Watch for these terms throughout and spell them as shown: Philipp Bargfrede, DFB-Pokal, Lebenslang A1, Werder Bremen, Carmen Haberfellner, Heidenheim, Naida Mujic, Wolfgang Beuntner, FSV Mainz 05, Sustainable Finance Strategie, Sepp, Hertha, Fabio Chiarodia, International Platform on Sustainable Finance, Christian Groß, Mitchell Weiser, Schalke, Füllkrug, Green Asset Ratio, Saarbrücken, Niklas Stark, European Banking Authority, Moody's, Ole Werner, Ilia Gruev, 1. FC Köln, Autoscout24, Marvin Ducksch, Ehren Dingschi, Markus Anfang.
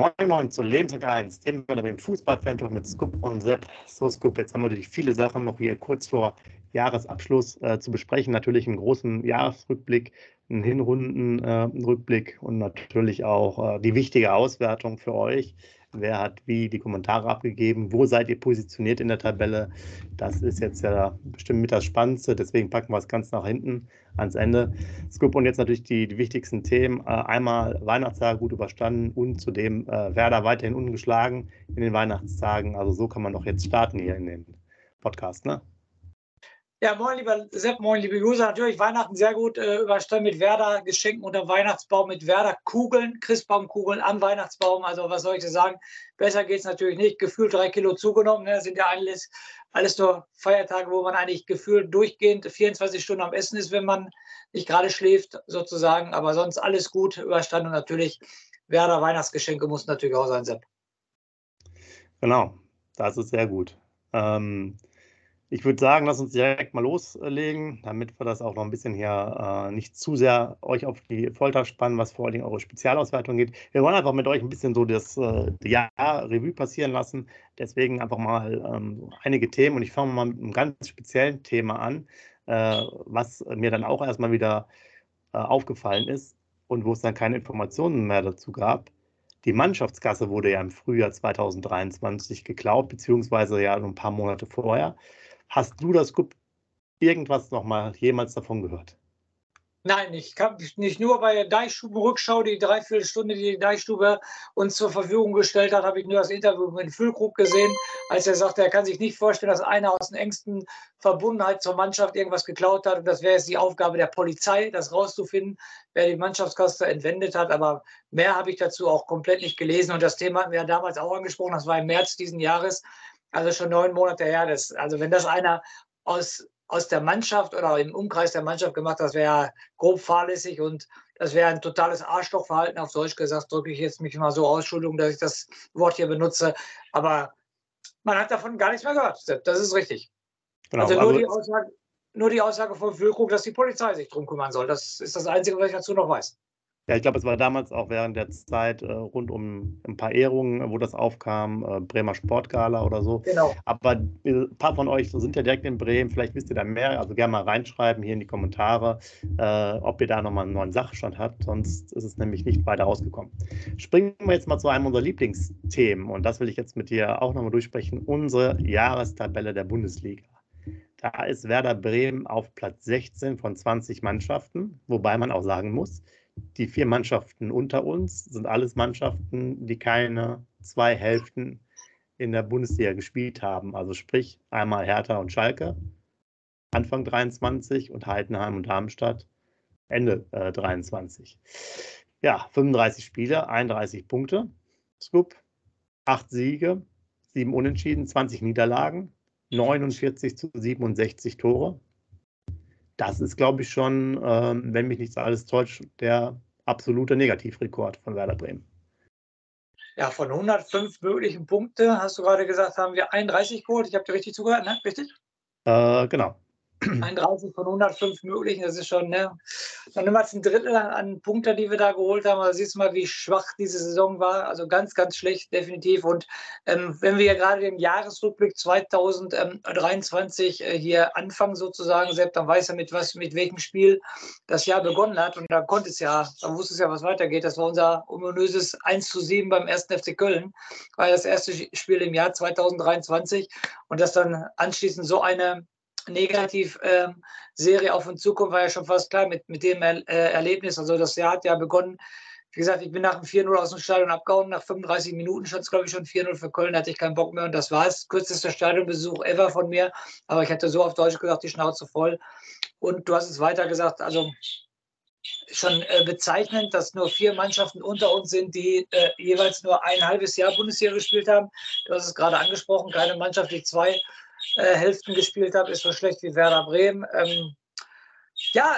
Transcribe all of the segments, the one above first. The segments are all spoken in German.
Moin Moin zu Lebenslang A1, dem Werder Bremen Fußball-Fan-Talk mit Skup und Sepp. So Skup, jetzt haben wir natürlich viele Sachen noch hier kurz vor Jahresabschluss zu besprechen. Natürlich einen großen Jahresrückblick, einen Hinrundenrückblick und natürlich auch die wichtige Auswertung für euch. Wer hat wie die Kommentare abgegeben? Wo seid ihr positioniert in der Tabelle? Das ist jetzt ja bestimmt mit das Spannendste. Deswegen packen wir es ganz nach hinten ans Ende. Skup, und jetzt natürlich die wichtigsten Themen. Einmal Weihnachtstage gut überstanden und zudem Werder weiterhin ungeschlagen in den Weihnachtstagen. Also so kann man doch jetzt starten hier in dem Podcast, ne? Ja, moin lieber Sepp, moin liebe User. Natürlich Weihnachten sehr gut überstanden mit Werder, Geschenken unter Weihnachtsbaum, mit Werder Kugeln, Christbaumkugeln am Weihnachtsbaum. Also was soll ich sagen? Besser geht es natürlich nicht. Gefühlt 3 Kilo zugenommen. Ne? Das sind ja alles nur Feiertage, wo man eigentlich gefühlt durchgehend 24 Stunden am Essen ist, wenn man nicht gerade schläft sozusagen. Aber sonst alles gut überstanden. Und natürlich Werder Weihnachtsgeschenke muss natürlich auch sein, Sepp. Genau, das ist sehr gut. Ich würde sagen, lass uns direkt mal loslegen, damit wir das auch noch ein bisschen hier nicht zu sehr euch auf die Folter spannen, was vor allen Dingen eure Spezialauswertung geht. Wir wollen einfach mit euch ein bisschen so das Jahr-Revue passieren lassen. Deswegen einfach mal einige Themen, und ich fange mal mit einem ganz speziellen Thema an, was mir dann auch erstmal wieder aufgefallen ist und wo es dann keine Informationen mehr dazu gab. Die Mannschaftskasse wurde ja im Frühjahr 2023 geklaut, beziehungsweise ja nur ein paar Monate vorher. Hast du das irgendwas noch mal jemals davon gehört? Nein, ich kann nicht nur bei der Deichstubenrückschau, die 3/4 Stunde, die Deichstube uns zur Verfügung gestellt hat, habe ich nur das Interview mit Füllkrug gesehen, als er sagte, er kann sich nicht vorstellen, dass einer aus der engsten Verbundenheit zur Mannschaft irgendwas geklaut hat. Und das wäre jetzt die Aufgabe der Polizei, das rauszufinden, wer die Mannschaftskasse entwendet hat. Aber mehr habe ich dazu auch komplett nicht gelesen. Und das Thema hatten wir ja damals auch angesprochen, das war im März diesen Jahres, also schon 9 Monate her. Also wenn das einer aus der Mannschaft oder im Umkreis der Mannschaft gemacht, das wäre grob fahrlässig und das wäre ein totales Arschlochverhalten, auf Deutsch gesagt, drücke ich jetzt mich mal so aus, Entschuldigung, dass ich das Wort hier benutze, aber man hat davon gar nichts mehr gehört, Sepp, das ist richtig. Genau, also nur die Aussage von Füllkrug, dass die Polizei sich drum kümmern soll, das ist das Einzige, was ich dazu noch weiß. Ja, ich glaube, es war damals auch während der Zeit rund um ein paar Ehrungen, wo das aufkam, Bremer Sportgala oder so. Genau. Aber ein paar von euch sind ja direkt in Bremen, vielleicht wisst ihr da mehr, also gerne mal reinschreiben hier in die Kommentare, ob ihr da nochmal einen neuen Sachstand habt, sonst ist es nämlich nicht weiter rausgekommen. Springen wir jetzt mal zu einem unserer Lieblingsthemen, und das will ich jetzt mit dir auch nochmal durchsprechen, unsere Jahrestabelle der Bundesliga. Da ist Werder Bremen auf Platz 16 von 20 Mannschaften, wobei man auch sagen muss, die 4 Mannschaften unter uns sind alles Mannschaften, die keine 2 Hälften in der Bundesliga gespielt haben. Also sprich einmal Hertha und Schalke, Anfang 23, und Heidenheim und Darmstadt, Ende 23. Ja, 35 Spiele, 31 Punkte. Skup, 8 Siege, 7 Unentschieden, 20 Niederlagen, 49 zu 67 Tore. Das ist, glaube ich, schon, wenn mich nicht alles täuscht, der absolute Negativrekord von Werder Bremen. Ja, von 105 möglichen Punkten, hast du gerade gesagt, haben wir 31 geholt. Ich habe dir richtig zugehört, ne? Richtig? Genau. 31 von 105 möglichen, das ist schon, ne? Dann nehmen wir jetzt ein Drittel an Punkten, die wir da geholt haben. Also siehst du mal, wie schwach diese Saison war. Also ganz, ganz schlecht, definitiv. Und wenn wir ja gerade den Jahresrückblick 2023 hier anfangen, sozusagen, Sepp, dann weiß er, mit welchem Spiel das Jahr begonnen hat. Und da konnte es ja, da wusste es ja, was weitergeht. Das war unser ominöses 1:7 beim 1. FC Köln. War das erste Spiel im Jahr 2023. Und dass dann anschließend so eine Negativ-Serie auf uns zukommt, war ja schon fast klar mit dem Erlebnis. Also das Jahr hat ja begonnen, wie gesagt, ich bin nach dem 4:0 aus dem Stadion abgehauen, nach 35 Minuten stand es, glaube ich, schon 4:0 für Köln, hatte ich keinen Bock mehr und das war es. Kürzester Stadionbesuch ever von mir, aber ich hatte so auf Deutsch gesagt, die Schnauze voll. Und du hast es weiter gesagt, also schon bezeichnend, dass nur 4 Mannschaften unter uns sind, die jeweils nur ein halbes Jahr Bundesliga gespielt haben. Du hast es gerade angesprochen, keine Mannschaft, die 2 Hälften gespielt habe, ist so schlecht wie Werder Bremen. Ja,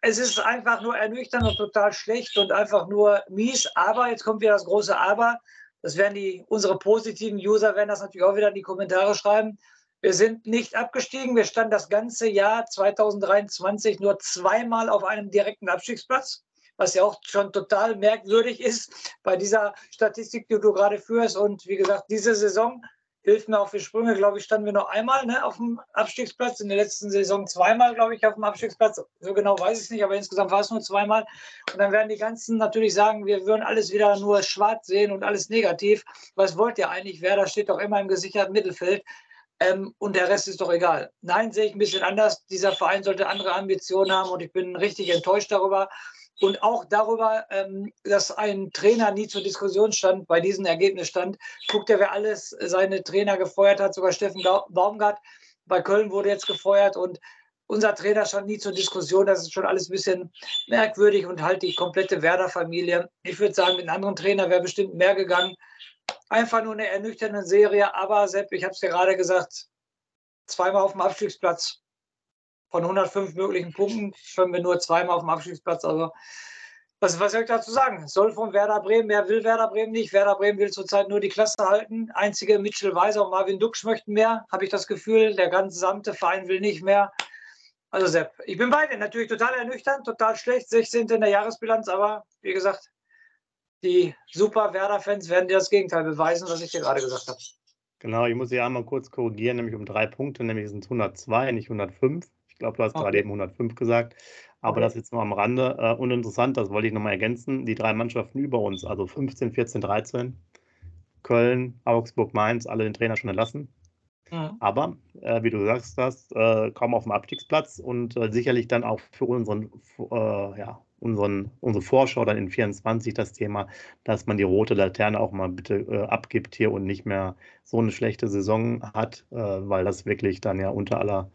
es ist einfach nur ernüchternd und total schlecht und einfach nur mies. Aber jetzt kommt wieder das große Aber. Das werden unsere positiven User werden das natürlich auch wieder in die Kommentare schreiben. Wir sind nicht abgestiegen. Wir standen das ganze Jahr 2023 nur 2-mal auf einem direkten Abstiegsplatz. was ja auch schon total merkwürdig ist bei dieser Statistik, die du gerade führst. Und wie gesagt, diese Saison hilft mir auch für Sprünge, glaube ich, standen wir noch einmal auf dem Abstiegsplatz, in der letzten Saison zweimal, glaube ich, auf dem Abstiegsplatz. So genau weiß ich es nicht, aber insgesamt war es nur zweimal. Und dann werden die ganzen natürlich sagen, wir würden alles wieder nur schwarz sehen und alles negativ. Was wollt ihr eigentlich? Werder steht doch immer im gesicherten Mittelfeld. Und der Rest ist doch egal. Nein, sehe ich ein bisschen anders. Dieser Verein sollte andere Ambitionen haben und ich bin richtig enttäuscht darüber. Und auch darüber, dass ein Trainer nie zur Diskussion stand, bei diesem Ergebnis stand. Guckt ja, wer alles seine Trainer gefeuert hat, sogar Steffen Baumgart. Bei Köln wurde jetzt gefeuert und unser Trainer stand nie zur Diskussion. Das ist schon alles ein bisschen merkwürdig und halt die komplette Werder-Familie. Ich würde sagen, mit einem anderen Trainer wäre bestimmt mehr gegangen. Einfach nur eine ernüchternde Serie, aber Sepp, ich habe es dir gerade gesagt, zweimal auf dem Abstiegsplatz. Von 105 möglichen Punkten können wir nur zweimal auf dem Abstiegsplatz. Also, was soll ich dazu sagen? Es soll von Werder Bremen, mehr will Werder Bremen nicht. Werder Bremen will zurzeit nur die Klasse halten. Einzige Mitchell Weiser und Marvin Ducksch möchten mehr, habe ich das Gefühl. Der ganze gesamte Verein will nicht mehr. Also Sepp, ich bin bei dir. Natürlich total ernüchternd, total schlecht, 16. in der Jahresbilanz. Aber wie gesagt, die super Werder-Fans werden dir das Gegenteil beweisen, was ich dir gerade gesagt habe. Genau, ich muss hier einmal kurz korrigieren, nämlich um 3 Punkte, nämlich sind es 102, nicht 105. Ich glaube, du hast gerade eben 105 gesagt, aber das jetzt nur am Rande. Und interessant, das wollte ich nochmal ergänzen, die 3 Mannschaften über uns, also 15, 14, 13, Köln, Augsburg, Mainz, alle den Trainer schon entlassen. Ja. Aber, wie du sagst, kaum auf dem Abstiegsplatz und sicherlich dann auch für unsere Vorschau dann in 24 das Thema, dass man die rote Laterne auch mal bitte abgibt hier und nicht mehr so eine schlechte Saison hat, weil das wirklich dann ja unter aller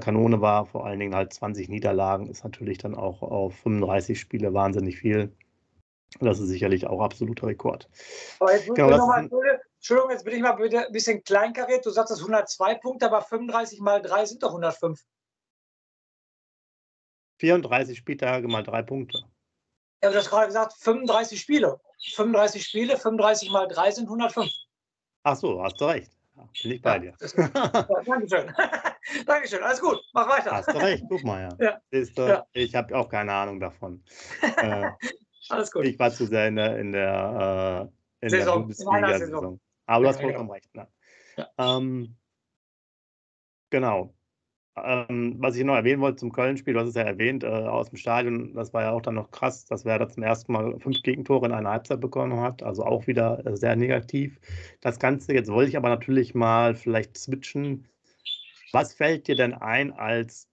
Kanone war, vor allen Dingen halt 20 Niederlagen ist natürlich dann auch auf 35 Spiele wahnsinnig viel. Das ist sicherlich auch absoluter Rekord. Aber jetzt, Entschuldigung, jetzt bin ich mal wieder ein bisschen kleinkariert. Du sagst, das 102 Punkte, aber 35 mal 3 sind doch 105. 34 Spieltage mal 3 Punkte. Ja, du hast gerade gesagt, 35 Spiele. 35 Spiele, 35 mal 3 sind 105. Ach so, hast du recht. Bin ich bei dir. Dankeschön. Dankeschön, alles gut, mach weiter. Hast du recht, guck mal, ja. Ich habe auch keine Ahnung davon. Alles gut. Ich war zu sehr in der Bundesliga-Saison. Aber du hast vollkommen recht. Ne? Ja. Genau. Was ich noch erwähnen wollte zum Köln-Spiel, du hast es ja erwähnt, aus dem Stadion, das war ja auch dann noch krass, dass Werder zum ersten Mal 5 Gegentore in einer Halbzeit bekommen hat, also auch wieder sehr negativ. Das Ganze, jetzt wollte ich aber natürlich mal vielleicht switchen. Was fällt dir denn ein als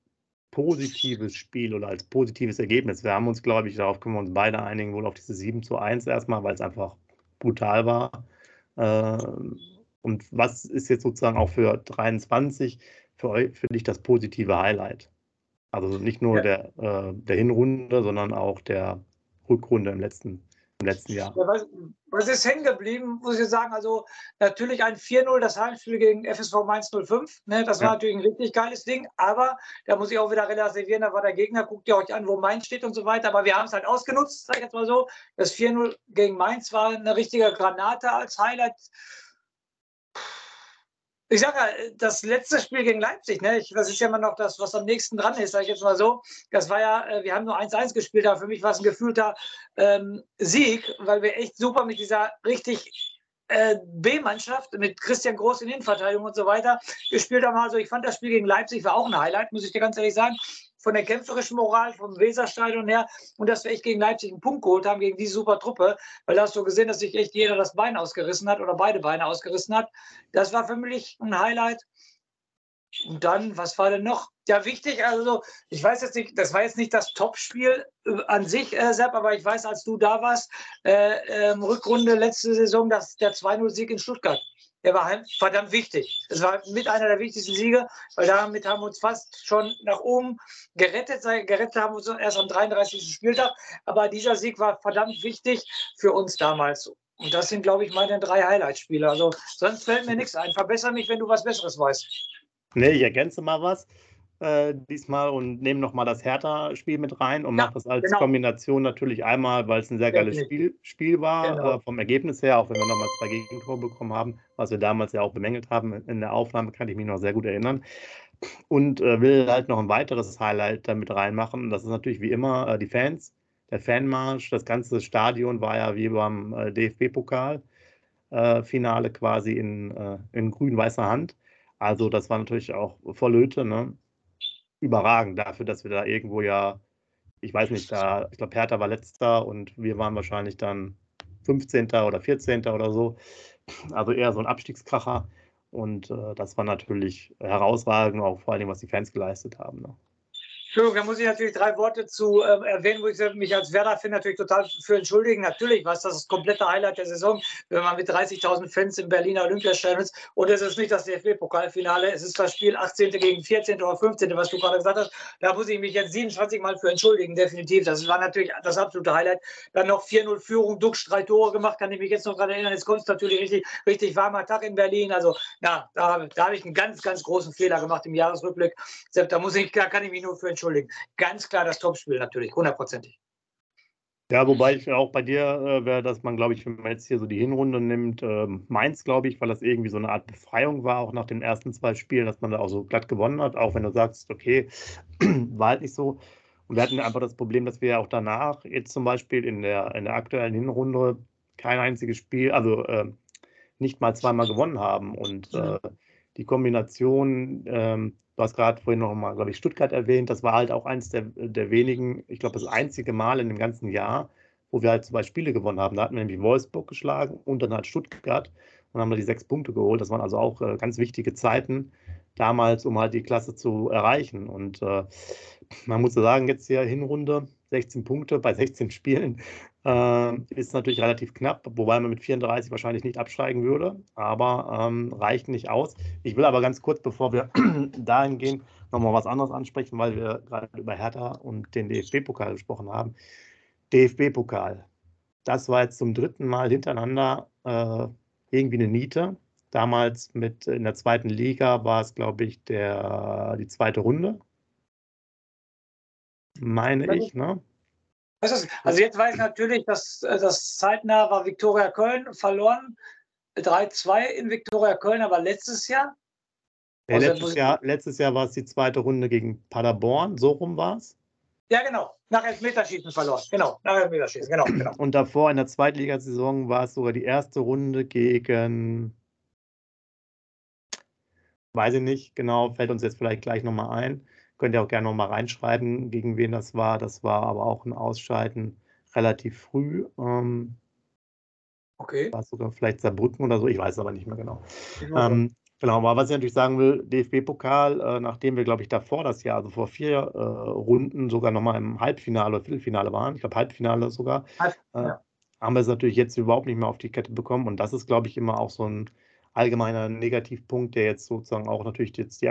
positives Spiel oder als positives Ergebnis? Wir haben uns, glaube ich, darauf können wir uns beide einigen, wohl auf diese 7:1 erstmal, weil es einfach brutal war. Und was ist jetzt sozusagen auch für 23 für dich das positive Highlight? Also nicht nur der Hinrunde, sondern auch der Rückrunde im letzten Jahr. Ja, was ist hängen geblieben, muss ich sagen? Also natürlich ein 4:0, das Heimspiel gegen FSV Mainz 05. Ne, das war natürlich ein richtig geiles Ding, aber da muss ich auch wieder relativieren, da war der Gegner, guckt ihr euch an, wo Mainz steht und so weiter. Aber wir haben es halt ausgenutzt, sage ich jetzt mal so. Das 4:0 gegen Mainz war eine richtige Granate als Highlight. Ich sage ja, das letzte Spiel gegen Leipzig, ne? Das ist ja immer noch das, was am nächsten dran ist, sage ich jetzt mal so. Das war ja, wir haben nur 1:1 gespielt, aber für mich war es ein gefühlter Sieg, weil wir echt super mit dieser richtig B-Mannschaft, mit Christian Groß in Innenverteidigung und so weiter gespielt haben. Also ich fand, das Spiel gegen Leipzig war auch ein Highlight, muss ich dir ganz ehrlich sagen. Von der kämpferischen Moral, vom Weserstadion her und dass wir echt gegen Leipzig einen Punkt geholt haben, gegen die super Truppe, weil da hast du gesehen, dass sich echt jeder das Bein ausgerissen hat oder beide Beine ausgerissen hat. Das war für mich ein Highlight. Und dann, was war denn noch? Ja, wichtig, also ich weiß jetzt nicht, das war jetzt nicht das Topspiel an sich, Sepp, aber ich weiß, als du da warst, Rückrunde, letzte Saison, der 2:0-Sieg in Stuttgart. Der war verdammt wichtig. Es war mit einer der wichtigsten Siege, weil damit haben wir uns fast schon nach oben gerettet. Gerettet haben wir uns erst am 33. Spieltag. Aber dieser Sieg war verdammt wichtig für uns damals. Und das sind, glaube ich, meine 3 Highlight-Spiele. Also sonst fällt mir nichts ein. Verbessere mich, wenn du was Besseres weißt. Nee, ich ergänze mal was. diesmal und nehmen nochmal das Hertha-Spiel mit rein und macht das als Kombination natürlich einmal, weil es ein sehr geiles Spiel war, vom Ergebnis her, auch wenn wir nochmal 2 Gegentore bekommen haben, was wir damals ja auch bemängelt haben in der Aufnahme, kann ich mich noch sehr gut erinnern. Und will halt noch ein weiteres Highlight damit reinmachen. Das ist natürlich wie immer die Fans, der Fanmarsch, das ganze Stadion war ja wie beim DFB-Pokal-Finale quasi in grün-weißer Hand. Also das war natürlich auch voll Löte, ne? Überragend dafür, dass wir da irgendwo ja, ich weiß nicht, ich glaube Hertha war letzter und wir waren wahrscheinlich dann 15. oder 14. oder so, also eher so ein Abstiegskracher und das war natürlich herausragend, auch vor allem, was die Fans geleistet haben. Ne? Entschuldigung, da muss ich natürlich 3 Worte zu erwähnen, wo ich mich als Werder-Fan natürlich total für entschuldigen. Natürlich war es das komplette Highlight der Saison, wenn man mit 30.000 Fans im Berliner Olympiastadion ist. Und es ist nicht das DFB-Pokalfinale, es ist das Spiel 18. gegen 14. oder 15., was du gerade gesagt hast. Da muss ich mich jetzt 27 Mal für entschuldigen, definitiv. Das war natürlich das absolute Highlight. Dann noch 4-0 Führung, Ducksch 3 Tore gemacht, kann ich mich jetzt noch daran erinnern. Jetzt kommt es natürlich richtig warmer Tag in Berlin. Also ja, da habe ich einen ganz, ganz großen Fehler gemacht im Jahresrückblick. Sepp, da kann ich mich nur für entschuldigen. Ganz klar das Topspiel natürlich, hundertprozentig. Ja, wobei ich auch bei dir wäre, dass man, glaube ich, wenn man jetzt hier so die Hinrunde nimmt, Mainz, glaube ich, weil das irgendwie so eine Art Befreiung war, auch nach den ersten 2 Spielen, dass man da auch so glatt gewonnen hat, auch wenn du sagst, okay, war halt nicht so. Und wir hatten einfach das Problem, dass wir ja auch danach, jetzt zum Beispiel in der aktuellen Hinrunde, kein einziges Spiel, also nicht mal 2-mal gewonnen haben. Und die Kombination, du hast gerade vorhin nochmal, glaube ich, Stuttgart erwähnt. Das war halt auch eins der wenigen, ich glaube, das einzige Mal in dem ganzen Jahr, wo wir halt 2 Spiele gewonnen haben. Da hatten wir nämlich Wolfsburg geschlagen und dann halt Stuttgart und haben da die 6 Punkte geholt. Das waren also auch ganz wichtige Zeiten damals, um halt die Klasse zu erreichen. Und man muss sagen, jetzt hier Hinrunde, 16 Punkte bei 16 Spielen, ist natürlich relativ knapp, wobei man mit 34 wahrscheinlich nicht absteigen würde, aber reicht nicht aus. Ich will aber ganz kurz, bevor wir dahin gehen, nochmal was anderes ansprechen, weil wir gerade über Hertha und den DFB-Pokal gesprochen haben. DFB-Pokal, das war jetzt zum 3. Mal hintereinander irgendwie eine Niete. Damals in der 2. Liga war es, glaube ich, die 2. Runde. Meine ich, ne? Also jetzt weiß ich natürlich, dass das zeitnah war Viktoria Köln verloren, 3-2 in Viktoria Köln, aber letztes Jahr? Ja, letztes Jahr war es die 2. Runde gegen Paderborn, so rum war es? Ja, genau, nach Elfmeterschießen verloren, genau. Und davor in der Zweitligasaison war es sogar die erste Runde gegen, weiß ich nicht genau, fällt uns jetzt vielleicht gleich nochmal ein. Könnt ihr auch gerne nochmal reinschreiben, gegen wen das war. Das war aber auch ein Ausscheiden relativ früh. Okay. War es sogar vielleicht Saarbrücken oder so, ich weiß es aber nicht mehr genau. Genau, aber was ich natürlich sagen will, DFB-Pokal, nachdem wir, glaube ich, davor das Jahr, also vor 4 Runden sogar nochmal im Halbfinale oder Viertelfinale waren, ich glaube Halbfinale sogar, haben wir es natürlich jetzt überhaupt nicht mehr auf die Kette bekommen. Und das ist, glaube ich, immer auch so ein allgemeiner Negativpunkt, der jetzt sozusagen auch natürlich jetzt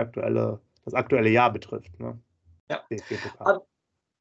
das aktuelle Jahr betrifft. Ne? Ja.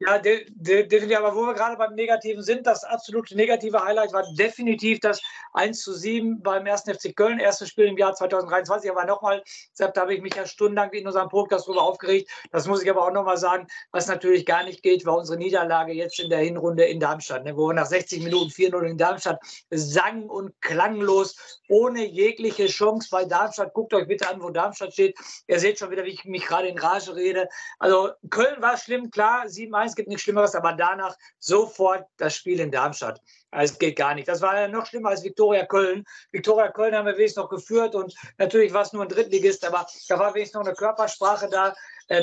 Ja, definitiv. Aber wo wir gerade beim Negativen sind, das absolute negative Highlight war definitiv das 1:7 beim 1. FC Köln, erstes Spiel im Jahr 2023. Aber nochmal, Sepp, da habe ich mich ja stundenlang in unserem Podcast darüber aufgeregt. Das muss ich aber auch nochmal sagen, was natürlich gar nicht geht, war unsere Niederlage jetzt in der Hinrunde in Darmstadt, ne, wo wir nach 60 Minuten 4-0 in Darmstadt sang- und klanglos, ohne jegliche Chance bei Darmstadt. Guckt euch bitte an, wo Darmstadt steht. Ihr seht schon wieder, wie ich mich gerade in Rage rede. Also Köln war schlimm, klar, 7-1. Es gibt nichts Schlimmeres, aber danach sofort das Spiel in Darmstadt. Also es geht gar nicht. Das war ja noch schlimmer als Viktoria Köln. Viktoria Köln haben wir wenigstens noch geführt und natürlich war es nur ein Drittligist, aber da war wenigstens noch eine Körpersprache da.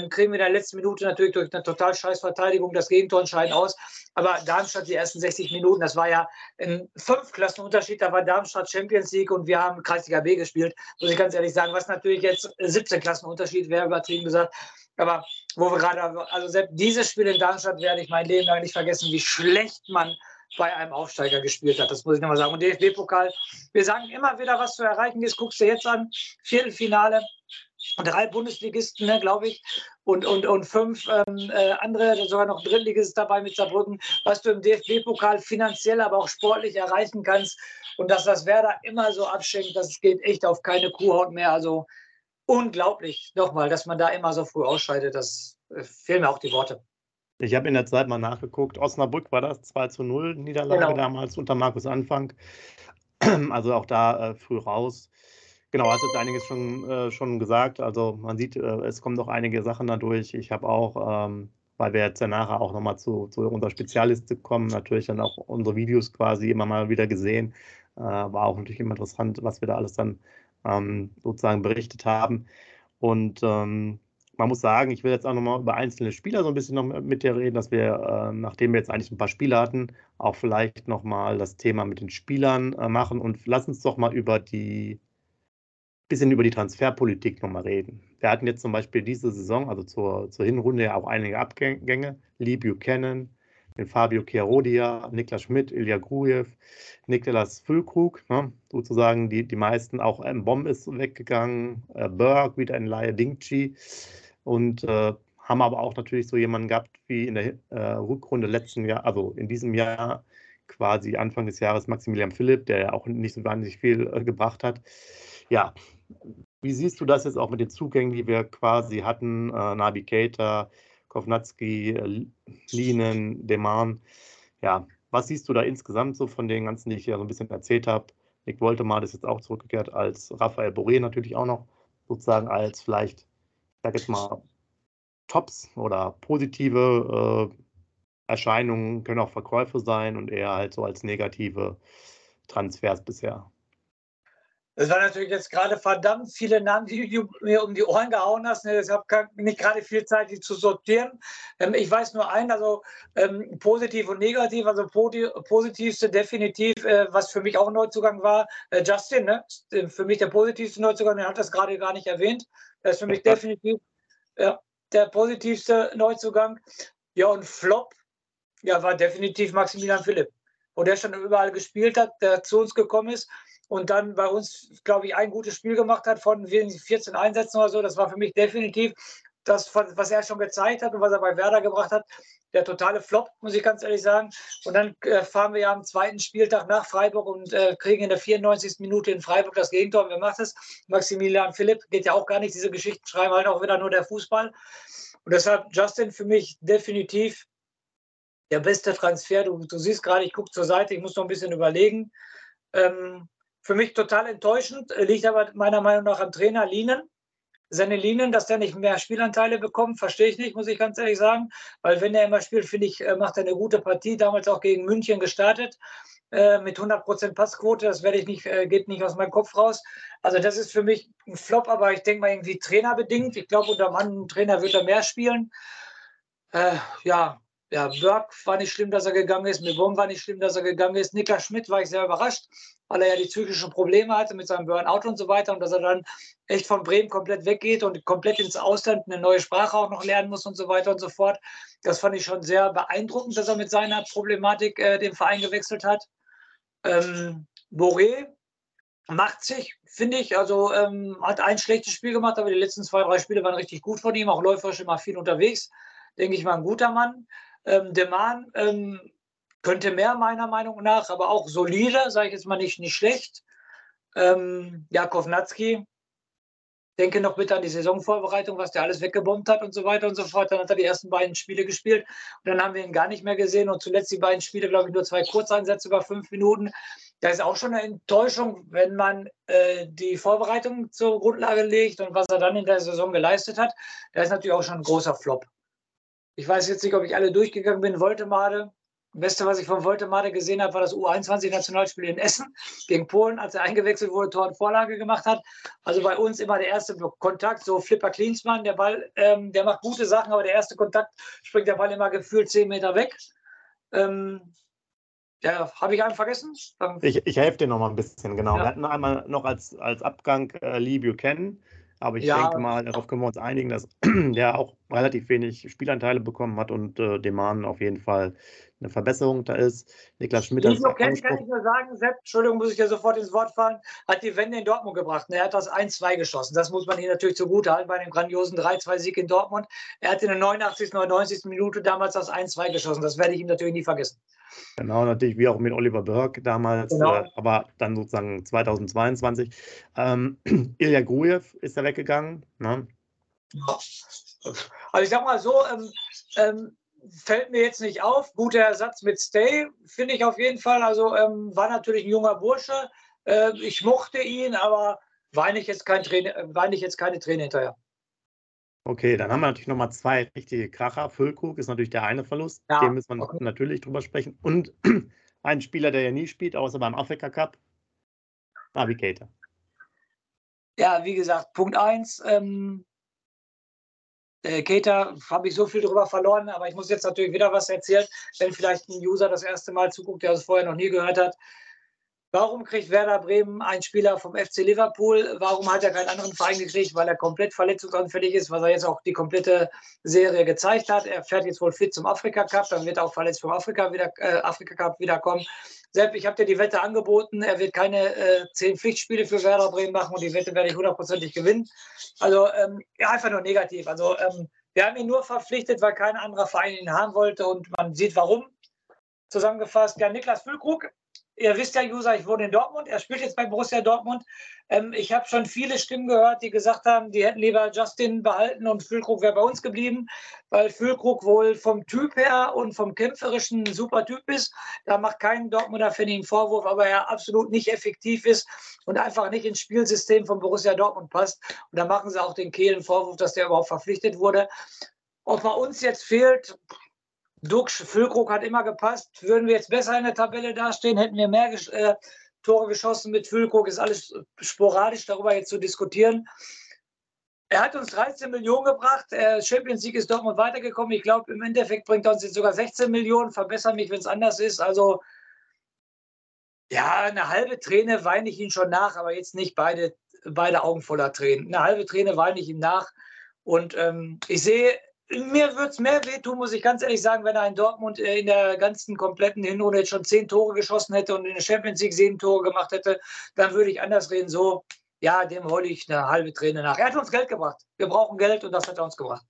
Kriegen wir in der letzten Minute natürlich durch eine total scheiß Verteidigung das Gegentor entscheidend aus. Aber Darmstadt, die ersten 60 Minuten, das war ja ein 5-Klassen-Unterschied. Da war Darmstadt Champions League und wir haben Kreisliga B gespielt. Muss ich ganz ehrlich sagen, was natürlich jetzt 17-Klassen-Unterschied wäre, übertrieben gesagt. Aber wo wir gerade, also selbst dieses Spiel in Darmstadt werde ich mein Leben lang nicht vergessen, wie schlecht man bei einem Aufsteiger gespielt hat. Das muss ich nochmal sagen. Und DFB-Pokal, wir sagen immer wieder, was zu erreichen ist. Guckst du jetzt an, Viertelfinale. 3 Bundesligisten, ne, glaube ich, und 5 andere, sogar noch Drittligist dabei mit Saarbrücken, was du im DFB-Pokal finanziell, aber auch sportlich erreichen kannst. Und dass das Werder immer so abschenkt, das geht echt auf keine Kuhhaut mehr. Also unglaublich, nochmal, dass man da immer so früh ausscheidet, das fehlen mir auch die Worte. Ich habe in der Zeit mal nachgeguckt, Osnabrück war das, 2:0 Niederlage damals unter Markus Anfang, also auch da früh raus. Genau, hast jetzt einiges schon gesagt, also man sieht, es kommen noch einige Sachen dadurch. Ich habe auch, weil wir jetzt ja nachher auch nochmal zu unserer Spezialliste kommen, natürlich dann auch unsere Videos quasi immer mal wieder gesehen, war auch natürlich immer interessant, was wir da alles dann sozusagen berichtet haben. Und man muss sagen, ich will jetzt auch nochmal über einzelne Spieler so ein bisschen noch mit dir reden, dass wir, nachdem wir jetzt eigentlich ein paar Spiele hatten, auch vielleicht nochmal das Thema mit den Spielern machen. Und lass uns doch mal über die Transferpolitik nochmal reden. Wir hatten jetzt zum Beispiel diese Saison, also zur Hinrunde ja auch einige Abgänge. Lee Buchanan, den Fabio Chiarodia, Niklas Schmidt, Ilia Gruev, Niklas Füllkrug, ne? Sozusagen die meisten, auch Mbom ist weggegangen, Berg wieder in Laie, Dingchi und haben aber auch natürlich so jemanden gehabt wie in der Rückrunde letzten Jahr, also in diesem Jahr quasi Anfang des Jahres Maximilian Philipp, der ja auch nicht so wahnsinnig viel gebracht hat. Ja, wie siehst du das jetzt auch mit den Zugängen, die wir quasi hatten, Naby Keita, Kownacki, Lynen, Deman. Ja, was siehst du da insgesamt so von den ganzen, die ich ja so ein bisschen erzählt habe? Nick Woltemade ist jetzt auch zurückgekehrt, als Rafael Borré natürlich auch noch, sozusagen als vielleicht, ich sag jetzt mal, Tops oder positive Erscheinungen, können auch Verkäufe sein und eher halt so als negative Transfers bisher. Das waren natürlich jetzt gerade verdammt viele Namen, die du mir um die Ohren gehauen hast. Ich habe nicht gerade viel Zeit, die zu sortieren. Ich weiß nur einen, also positiv und negativ. Also positivste definitiv, was für mich auch Neuzugang war, Justin. Ne? Für mich der positivste Neuzugang, der hat das gerade gar nicht erwähnt. Das ist für mich definitiv der positivste Neuzugang. Ja, und Flop war definitiv Maximilian Philipp. Und der schon überall gespielt hat, der zu uns gekommen ist. Und dann bei uns, glaube ich, ein gutes Spiel gemacht hat von 14 Einsätzen oder so. Das war für mich definitiv das, was er schon gezeigt hat und was er bei Werder gebracht hat. Der totale Flop, muss ich ganz ehrlich sagen. Und dann fahren wir ja am zweiten Spieltag nach Freiburg und kriegen in der 94. Minute in Freiburg das Gegentor. Und wer macht das? Maximilian Philipp, geht ja auch gar nicht. Diese Geschichten schreiben halt auch wieder nur der Fußball. Und deshalb Justin für mich definitiv der beste Transfer. Du siehst gerade, ich gucke zur Seite, ich muss noch ein bisschen überlegen. Für mich total enttäuschend, liegt aber meiner Meinung nach am Trainer Lynen. Senne Lynen, dass der nicht mehr Spielanteile bekommt, verstehe ich nicht, muss ich ganz ehrlich sagen. Weil wenn er immer spielt, finde ich, macht er eine gute Partie. Damals auch gegen München gestartet mit 100% Passquote. Das werde ich nicht, geht nicht aus meinem Kopf raus. Also das ist für mich ein Flop, aber ich denke mal irgendwie trainerbedingt. Ich glaube, unter einem anderen Trainer wird er mehr spielen. Berg war nicht schlimm, dass er gegangen ist. Mbom war nicht schlimm, dass er gegangen ist. Niklas Schmidt war ich sehr überrascht, weil er ja die psychischen Probleme hatte mit seinem Burnout und so weiter und dass er dann echt von Bremen komplett weggeht und komplett ins Ausland eine neue Sprache auch noch lernen muss und so weiter und so fort. Das fand ich schon sehr beeindruckend, dass er mit seiner Problematik den Verein gewechselt hat. Boré macht sich, finde ich, also hat ein schlechtes Spiel gemacht, aber die letzten 2, 3 Spiele waren richtig gut von ihm, auch läuferisch immer viel unterwegs. Denke ich mal, ein guter Mann. Deman könnte mehr, meiner Meinung nach, aber auch solide, sage ich jetzt mal, nicht schlecht. Kownacki, denke noch bitte an die Saisonvorbereitung, was der alles weggebombt hat und so weiter und so fort. Dann hat er die ersten beiden Spiele gespielt und dann haben wir ihn gar nicht mehr gesehen. Und zuletzt die beiden Spiele, glaube ich, nur 2 Kurzeinsätze über 5 Minuten. Da ist auch schon eine Enttäuschung, wenn man die Vorbereitung zur Grundlage legt und was er dann in der Saison geleistet hat. Da ist natürlich auch schon ein großer Flop. Ich weiß jetzt nicht, ob ich alle durchgegangen bin. Woltemade, das Beste, was ich von Woltemade gesehen habe, war das U21-Nationalspiel in Essen gegen Polen, als er eingewechselt wurde, Tor und Vorlage gemacht hat. Also bei uns immer der erste Kontakt, so Flipper Klinsmann, der Ball, der macht gute Sachen, aber der erste Kontakt springt der Ball immer gefühlt 10 Meter weg. Habe ich einen vergessen? Ich helfe dir noch mal ein bisschen, genau. Ja. Wir hatten einmal noch als Abgang Lee Buchanan. Aber ich denke mal, darauf können wir uns einigen, dass der auch relativ wenig Spielanteile bekommen hat und Deman auf jeden Fall eine Verbesserung da ist. Niklas Schmidt hat kann ich nur sagen, Sepp, Entschuldigung, muss ich dir sofort ins Wort fallen, hat die Wende in Dortmund gebracht. Er hat das 1-2 geschossen. Das muss man hier natürlich zugute halten bei dem grandiosen 3-2-Sieg in Dortmund. Er hat in der 89., 99. Minute damals das 1-2 geschossen. Das werde ich ihm natürlich nie vergessen. Genau, natürlich wie auch mit Oliver Börk damals, genau. Aber dann sozusagen 2022. Ilia Gruev ist da weggegangen. Ne? Ja. Also ich sag mal so, fällt mir jetzt nicht auf. Guter Ersatz mit Stay, finde ich auf jeden Fall. Also war natürlich ein junger Bursche. Ich mochte ihn, aber weine ich jetzt keine Träne hinterher. Okay, dann haben wir natürlich nochmal zwei richtige Kracher. Füllkrug ist natürlich der eine Verlust, ja, dem müssen wir natürlich drüber sprechen. Und ein Spieler, der ja nie spielt, außer beim Afrika Cup, Naby Keita. Ja, wie gesagt, Punkt 1. Keita, habe ich so viel drüber verloren, aber ich muss jetzt natürlich wieder was erzählen, wenn vielleicht ein User das erste Mal zuguckt, der es vorher noch nie gehört hat. Warum kriegt Werder Bremen einen Spieler vom FC Liverpool? Warum hat er keinen anderen Verein gekriegt? Weil er komplett verletzungsanfällig ist, was er jetzt auch die komplette Serie gezeigt hat. Er fährt jetzt wohl fit zum Afrika-Cup, dann wird er auch verletzt vom Afrika-Cup wiederkommen. Sepp, ich habe dir die Wette angeboten, er wird keine 10 Pflichtspiele für Werder Bremen machen und die Wette werde ich hundertprozentig gewinnen. Also ja, einfach nur negativ. Also wir haben ihn nur verpflichtet, weil kein anderer Verein ihn haben wollte und man sieht warum. Zusammengefasst, ja, Niklas Füllkrug. Ihr wisst ja, User, ich wohne in Dortmund. Er spielt jetzt bei Borussia Dortmund. Ich habe schon viele Stimmen gehört, die gesagt haben, die hätten lieber Justin behalten und Füllkrug wäre bei uns geblieben, weil Füllkrug wohl vom Typ her und vom Kämpferischen ein super Typ ist. Da macht kein Dortmunder, finde ich, einen Vorwurf, aber er absolut nicht effektiv ist und einfach nicht ins Spielsystem von Borussia Dortmund passt. Und da machen sie auch den Kehlen Vorwurf, dass der überhaupt verpflichtet wurde. Ob bei uns jetzt fehlt... Ducksch, Füllkrug hat immer gepasst. Würden wir jetzt besser in der Tabelle dastehen, hätten wir mehr Tore geschossen mit Füllkrug. Ist alles sporadisch, darüber jetzt zu diskutieren. Er hat uns 13 Millionen gebracht. Champions League ist Dortmund weitergekommen. Ich glaube, im Endeffekt bringt er uns jetzt sogar 16 Millionen. Verbessere mich, wenn es anders ist. Also, ja, eine halbe Träne weine ich ihn schon nach, aber jetzt nicht beide Augen voller Tränen. Eine halbe Träne weine ich ihm nach. Und ich sehe... Mir würde es mehr wehtun, muss ich ganz ehrlich sagen, wenn er in Dortmund in der ganzen kompletten Hinrunde jetzt schon 10 Tore geschossen hätte und in der Champions League 7 Tore gemacht hätte, dann würde ich anders reden. So, ja, dem hole ich eine halbe Träne nach. Er hat uns Geld gebracht. Wir brauchen Geld und das hat er uns gebracht.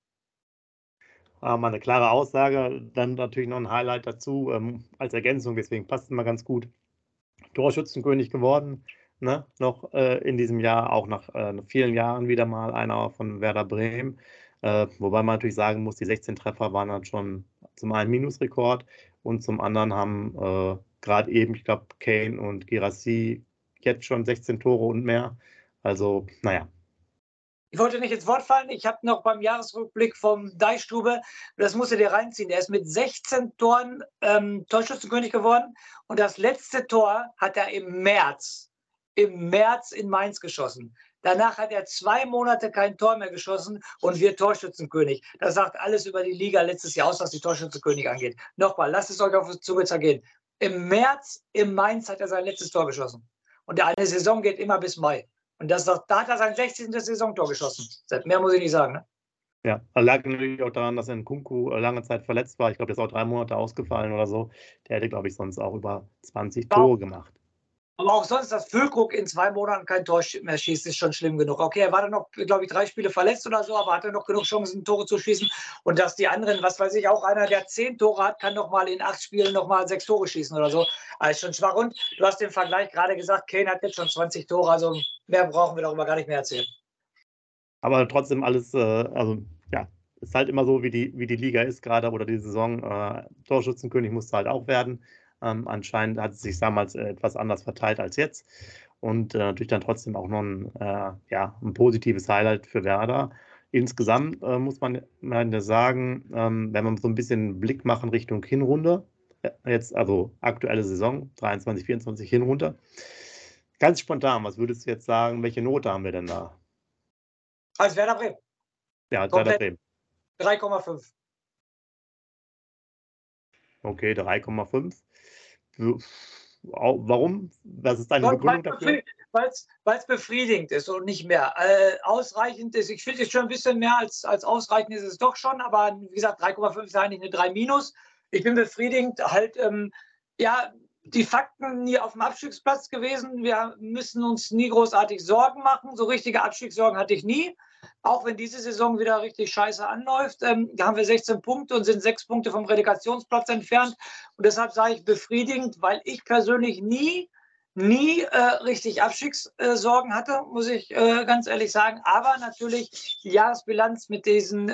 Mal eine klare Aussage. Dann natürlich noch ein Highlight dazu als Ergänzung, deswegen passt es mal ganz gut. Torschützenkönig geworden, ne? Noch in diesem Jahr, auch nach vielen Jahren wieder mal einer von Werder Bremen. Wobei man natürlich sagen muss, die 16 Treffer waren dann schon zum einen Minusrekord und zum anderen haben gerade eben, ich glaube, Kane und Girassi jetzt schon 16 Tore und mehr. Also, naja. Ich wollte nicht ins Wort fallen. Ich habe noch beim Jahresrückblick vom Deichstube, das musst du dir reinziehen, der ist mit 16 Toren Torschützenkönig geworden und das letzte Tor hat er im März in Mainz geschossen. Danach hat er 2 Monate kein Tor mehr geschossen und wird Torschützenkönig. Das sagt alles über die Liga letztes Jahr aus, was die Torschützenkönig angeht. Nochmal, lasst es euch auf die Zunge zergehen. Im März in Mainz hat er sein letztes Tor geschossen. Und eine Saison geht immer bis Mai. Und das sagt, da hat er sein 16. Saisontor geschossen. Mehr muss ich nicht sagen. Ne? Ja, lag natürlich auch daran, dass er in Kunku lange Zeit verletzt war. Ich glaube, der ist auch 3 Monate ausgefallen oder so. Der hätte, glaube ich, sonst auch über 20 Tore gemacht. Aber auch sonst, dass Füllkrug in 2 Monaten kein Tor mehr schießt, ist schon schlimm genug. Okay, er war dann noch, glaube ich, 3 Spiele verletzt oder so, aber hatte noch genug Chancen, Tore zu schießen. Und dass die anderen, was weiß ich, auch einer, der 10 Tore hat, kann nochmal in 8 Spielen nochmal 6 Tore schießen oder so. Also schon schwach. Und du hast den Vergleich gerade gesagt, Kane hat jetzt schon 20 Tore, also mehr brauchen wir darüber gar nicht mehr erzählen. Aber trotzdem alles, also ja, ist halt immer so, wie die Liga ist gerade oder die Saison. Torschützenkönig musste halt auch werden. Anscheinend hat es sich damals etwas anders verteilt als jetzt und natürlich dann trotzdem auch noch ein positives Highlight für Werder. Insgesamt muss man sagen, wenn wir so ein bisschen einen Blick machen Richtung Hinrunde, jetzt also aktuelle Saison, 23/24 Hinrunde, ganz spontan, was würdest du jetzt sagen, welche Note haben wir denn da? Als Werder Bremen. Ja, als Werder Bremen. 3,5. Okay, 3,5. Warum? Was ist deine Begründung dafür? Weil es befriedigend ist und nicht mehr. Ausreichend ist, ich finde es schon ein bisschen mehr als ausreichend ist es doch schon, aber wie gesagt, 3,5 ist eigentlich eine 3-. Ich bin befriedigend, halt, die Fakten nie auf dem Abstiegsplatz gewesen. Wir müssen uns nie großartig Sorgen machen. So richtige Abstiegssorgen hatte ich nie. auch wenn diese Saison wieder richtig scheiße anläuft, haben wir 16 Punkte und sind 6 Punkte vom Relegationsplatz entfernt. Und deshalb sage ich befriedigend, weil ich persönlich nie richtig Abstiegssorgen hatte, muss ich ganz ehrlich sagen. Aber natürlich, die Jahresbilanz mit diesen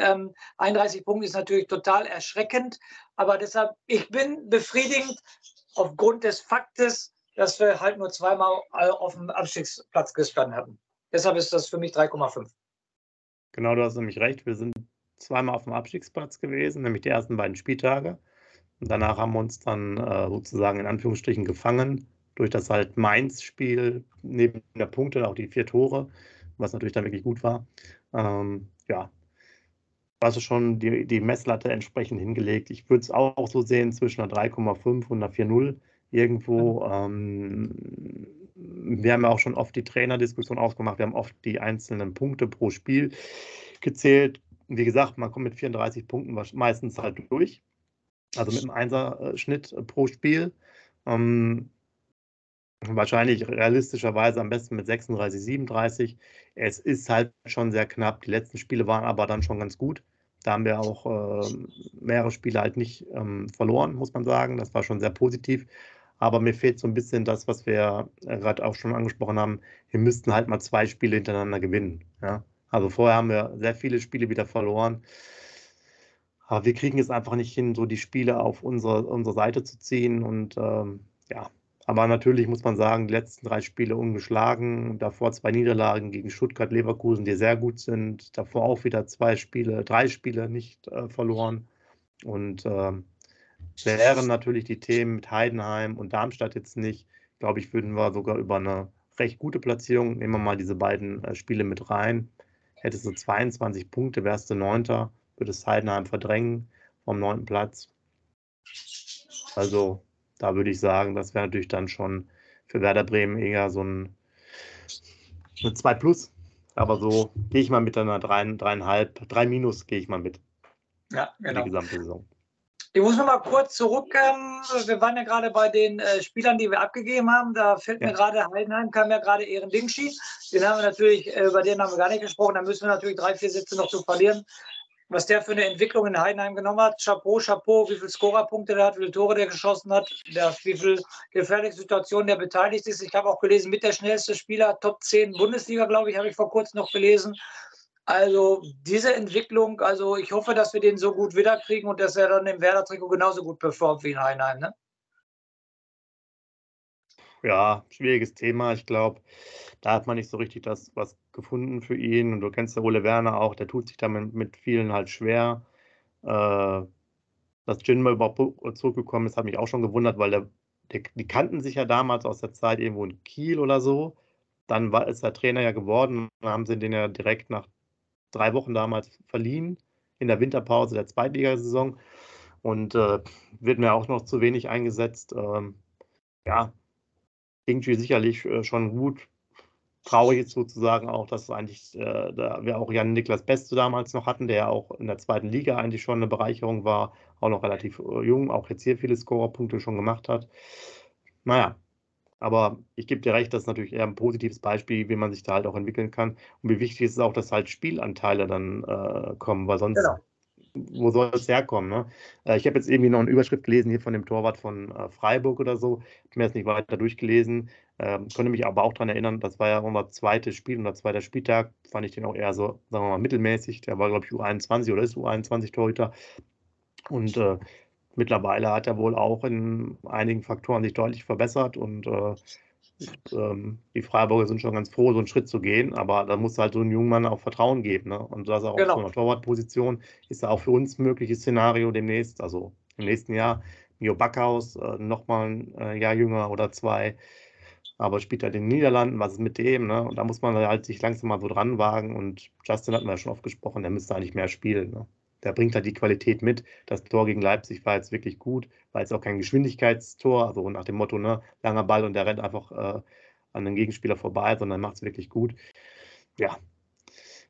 31 Punkten ist natürlich total erschreckend. Aber deshalb, ich bin befriedigend aufgrund des Faktes, dass wir halt nur zweimal auf dem Abstiegsplatz gestanden hatten. Deshalb ist das für mich 3,5. Genau, du hast nämlich recht. Wir sind zweimal auf dem Abstiegsplatz gewesen, nämlich die ersten beiden Spieltage. Und danach haben wir uns dann sozusagen in Anführungsstrichen gefangen durch das halt Mainz-Spiel neben der Punkte, auch die 4 Tore, was natürlich dann wirklich gut war. Ja, du hast schon die Messlatte entsprechend hingelegt. Ich würde es auch so sehen, zwischen einer 3,5 und einer 4,0 irgendwo. Wir haben ja auch schon oft die Trainerdiskussion aufgemacht. Wir haben oft die einzelnen Punkte pro Spiel gezählt. Wie gesagt, man kommt mit 34 Punkten meistens halt durch. Also mit einem 1er-Schnitt pro Spiel. Wahrscheinlich realistischerweise am besten mit 36, 37. Es ist halt schon sehr knapp. Die letzten Spiele waren aber dann schon ganz gut. Da haben wir auch mehrere Spiele halt nicht verloren, muss man sagen. Das war schon sehr positiv. Aber mir fehlt so ein bisschen das, was wir gerade auch schon angesprochen haben. Wir müssten halt mal 2 Spiele hintereinander gewinnen. Ja? Also vorher haben wir sehr viele Spiele wieder verloren. Aber wir kriegen es einfach nicht hin, so die Spiele auf unsere Seite zu ziehen. Und ja. Aber natürlich muss man sagen, die letzten 3 Spiele ungeschlagen, davor 2 Niederlagen gegen Stuttgart, Leverkusen, die sehr gut sind, davor auch wieder 3 Spiele nicht verloren. Und wären natürlich die Themen mit Heidenheim und Darmstadt jetzt nicht, glaube ich, würden wir sogar über eine recht gute Platzierung, nehmen wir mal diese beiden Spiele mit rein, hättest du 22 Punkte, wärst du 9. Würdest Heidenheim verdrängen vom 9. Platz. Also da würde ich sagen, das wäre natürlich dann schon für Werder Bremen eher so eine 2+. Aber so gehe ich mal mit einer 3,5, 3- gehe ich mal mit. Ja, genau. Die gesamte Saison. Ich muss noch mal kurz zurück. Wir waren ja gerade bei den Spielern, die wir abgegeben haben. Da fällt mir gerade, Heidenheim kam ja gerade Ehren Dingschi. Den haben wir natürlich, über den haben wir gar nicht gesprochen. Da müssen wir natürlich 3, 4 Sätze noch zu verlieren. Was der für eine Entwicklung in Heidenheim genommen hat. Chapeau, wie viele Scorerpunkte der hat, wie viele Tore der geschossen hat, wie viele gefährliche Situationen der beteiligt ist. Ich habe auch gelesen, mit der schnellste Spieler, Top 10 Bundesliga, glaube ich, habe ich vor kurzem noch gelesen. Also diese Entwicklung, also ich hoffe, dass wir den so gut wiederkriegen und dass er dann im Werder-Trikot genauso gut performt wie in Heidenheim. Ne? Ja, schwieriges Thema. Ich glaube, da hat man nicht so richtig was gefunden für ihn. Und du kennst ja Ole Werner auch, der tut sich damit mit vielen halt schwer. Dass Njinmah überhaupt zurückgekommen ist, hat mich auch schon gewundert, weil die kannten sich ja damals aus der Zeit irgendwo in Kiel oder so. Dann ist der Trainer ja geworden. Dann haben sie den ja direkt nach 3 Wochen damals verliehen, in der Winterpause der Zweitligasaison. Und wird mir auch noch zu wenig eingesetzt. Ja, irgendwie sicherlich schon gut. Traurig jetzt sozusagen auch, dass eigentlich da wir auch Jan-Niklas Beste damals noch hatten, der ja auch in der zweiten Liga eigentlich schon eine Bereicherung war, auch noch relativ jung, auch jetzt hier viele Scorerpunkte schon gemacht hat. Naja, aber ich gebe dir recht, das ist natürlich eher ein positives Beispiel, wie man sich da halt auch entwickeln kann und wie wichtig ist es auch, dass halt Spielanteile dann kommen, weil sonst, genau. Wo soll es herkommen? Ne? Ich habe jetzt irgendwie noch eine Überschrift gelesen hier von dem Torwart von Freiburg oder so. Ich habe mir das nicht weiter durchgelesen. Konnte mich aber auch daran erinnern, das war ja unser zweites Spiel, unser zweiter Spieltag. Fand ich den auch eher so, sagen wir mal, mittelmäßig. Der war, glaube ich, U21 oder ist U21-Torhüter. Und mittlerweile hat er wohl auch in einigen Faktoren sich deutlich verbessert. Und die Freiburger sind schon ganz froh, so einen Schritt zu gehen, aber da muss halt so ein junger Mann auch Vertrauen geben. Ne? Und das auch genau. Auf so einer Torwartposition ist ja auch für uns ein mögliches Szenario demnächst, also im nächsten Jahr. Mio Backhaus, nochmal ein Jahr jünger oder 2, aber spielt halt in den Niederlanden, was ist mit dem? Ne? Und da muss man halt sich langsam mal so dran wagen und Justin hat man ja schon oft gesprochen, der müsste eigentlich mehr spielen. Ne? Der bringt halt die Qualität mit. Das Tor gegen Leipzig war jetzt wirklich gut, war jetzt auch kein Geschwindigkeitstor, also nach dem Motto, ne, langer Ball und der rennt einfach an den Gegenspieler vorbei, sondern macht es wirklich gut. Ja,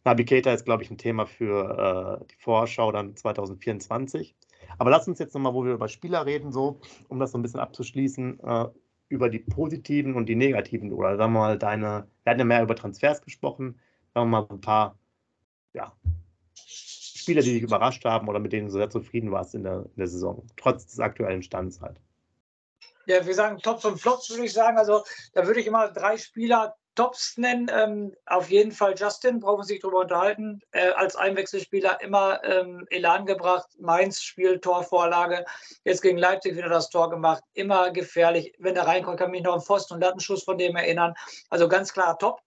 Naby Keita ist, glaube ich, ein Thema für die Vorschau dann 2024. Aber lass uns jetzt nochmal, wo wir über Spieler reden, so, um das so ein bisschen abzuschließen, über die positiven und die negativen, oder sagen wir mal, wir hatten ja mehr über Transfers gesprochen, sagen wir mal ein paar ja, Spieler, die dich überrascht haben oder mit denen du sehr zufrieden warst in der Saison, trotz des aktuellen Stands halt? Ja, wir sagen Tops und Flops, würde ich sagen. Also da würde ich immer 3 Spieler Tops nennen. Auf jeden Fall Justin, brauchen wir sich drüber unterhalten. Als Einwechselspieler immer Elan gebracht, Mainz-Spiel, Torvorlage, jetzt gegen Leipzig wieder das Tor gemacht, immer gefährlich. Wenn er reinkommt, kann mich noch an Pfosten und Lattenschuss von dem erinnern. Also ganz klar Top.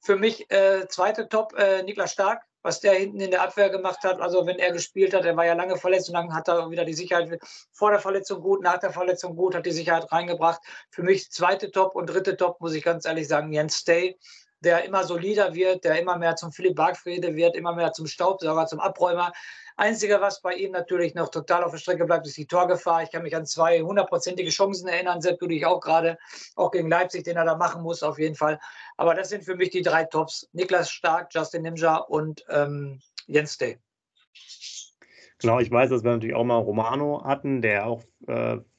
Für mich zweite Top, Niklas Stark, was der hinten in der Abwehr gemacht hat. Also wenn er gespielt hat, er war ja lange verletzt und dann hat er wieder die Sicherheit vor der Verletzung gut, nach der Verletzung gut, hat die Sicherheit reingebracht. Für mich zweite Top und dritte Top, muss ich ganz ehrlich sagen, Jens Stage, der immer solider wird, der immer mehr zum Philipp Bargfrede wird, immer mehr zum Staubsauger, zum Abräumer. Einzige, was bei ihm natürlich noch total auf der Strecke bleibt, ist die Torgefahr. Ich kann mich an 2 hundertprozentige Chancen erinnern, Sepp, du dich auch gerade, auch gegen Leipzig, den er da machen muss, auf jeden Fall. Aber das sind für mich die 3 Tops. Niklas Stark, Justin Njinmah und Jens Day. Genau, ich weiß, dass wir natürlich auch mal Romano hatten, der auch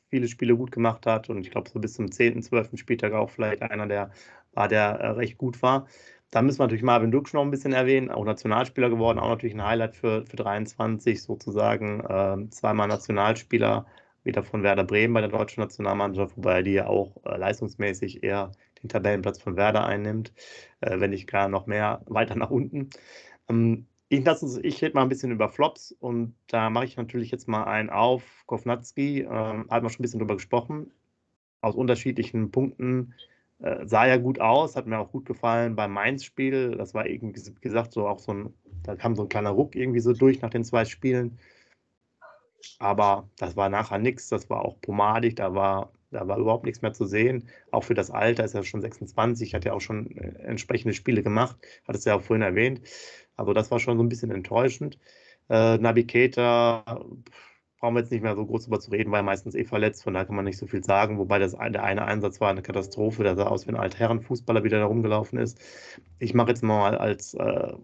viele Spiele gut gemacht hat. Und ich glaube, so bis zum 10., 12. Spieltag auch vielleicht einer, der war, der recht gut war. Da müssen wir natürlich Marvin Ducksch noch ein bisschen erwähnen, auch Nationalspieler geworden, auch natürlich ein Highlight für 23 sozusagen. Zweimal Nationalspieler, wieder von Werder Bremen bei der deutschen Nationalmannschaft, wobei die ja auch leistungsmäßig eher den Tabellenplatz von Werder einnimmt, wenn nicht gar noch mehr weiter nach unten. Ich rede mal ein bisschen über Flops und da mache ich natürlich jetzt mal einen auf. Kownacki, hat man schon ein bisschen drüber gesprochen, aus unterschiedlichen Punkten. Sah ja gut aus, hat mir auch gut gefallen beim Mainz-Spiel. Das war irgendwie gesagt, so auch da kam so ein kleiner Ruck irgendwie so durch nach den 2 Spielen. Aber das war nachher nichts, das war auch pomadig, da war überhaupt nichts mehr zu sehen. Auch für das Alter ist er schon 26, hat ja auch schon entsprechende Spiele gemacht, hat es ja auch vorhin erwähnt. Also das war schon so ein bisschen enttäuschend. Naby Keita, brauchen wir jetzt nicht mehr so groß drüber zu reden, weil meistens verletzt, von daher kann man nicht so viel sagen, wobei der eine Einsatz war eine Katastrophe, der sah aus wie ein Altherrenfußballer, wie der da rumgelaufen ist. Ich mache jetzt mal als